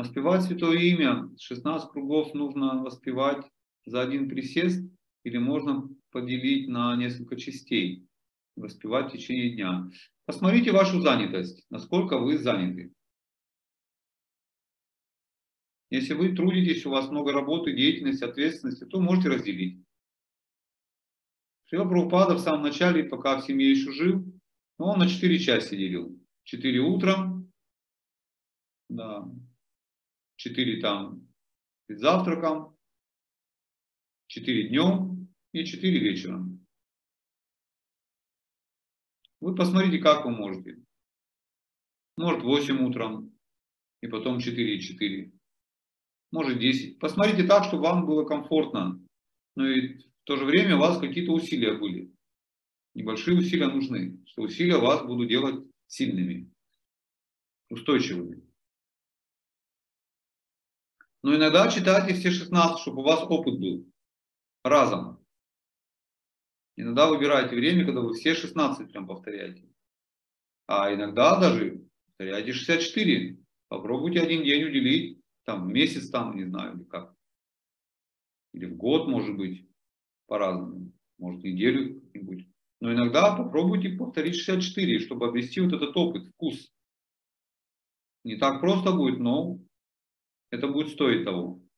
Воспевать Святое Имя, 16 кругов нужно воспевать за один присест, или можно поделить на несколько частей, воспевать в течение дня. Посмотрите вашу занятость, насколько вы заняты. Если вы трудитесь, у вас много работы, деятельности, ответственности, то можете разделить. Шрила Прабхупада в самом начале, пока в семье еще жил, он на 4 части делил. 4 утром, да, 4 там перед завтраком, 4 днем и 4 вечером. Вы посмотрите, как вы можете. Может 8 утром и потом 4 и 4. Может 10. Посмотрите так, чтобы вам было комфортно. Но и в то же время у вас какие-то усилия были. Небольшие усилия нужны. Что усилия вас будут делать сильными, устойчивыми. Но иногда читайте все 16, чтобы у вас опыт был. Разом. Иногда выбирайте время, когда вы все 16 прям повторяете. А иногда даже повторяйте 64. Попробуйте один день уделить. Там, в месяц, там, не знаю, или как. Или в год, может быть, по-разному. Может, неделю как-нибудь. Но иногда попробуйте повторить 64, чтобы обрести вот этот опыт, вкус. Не так просто будет, но это будет стоить того.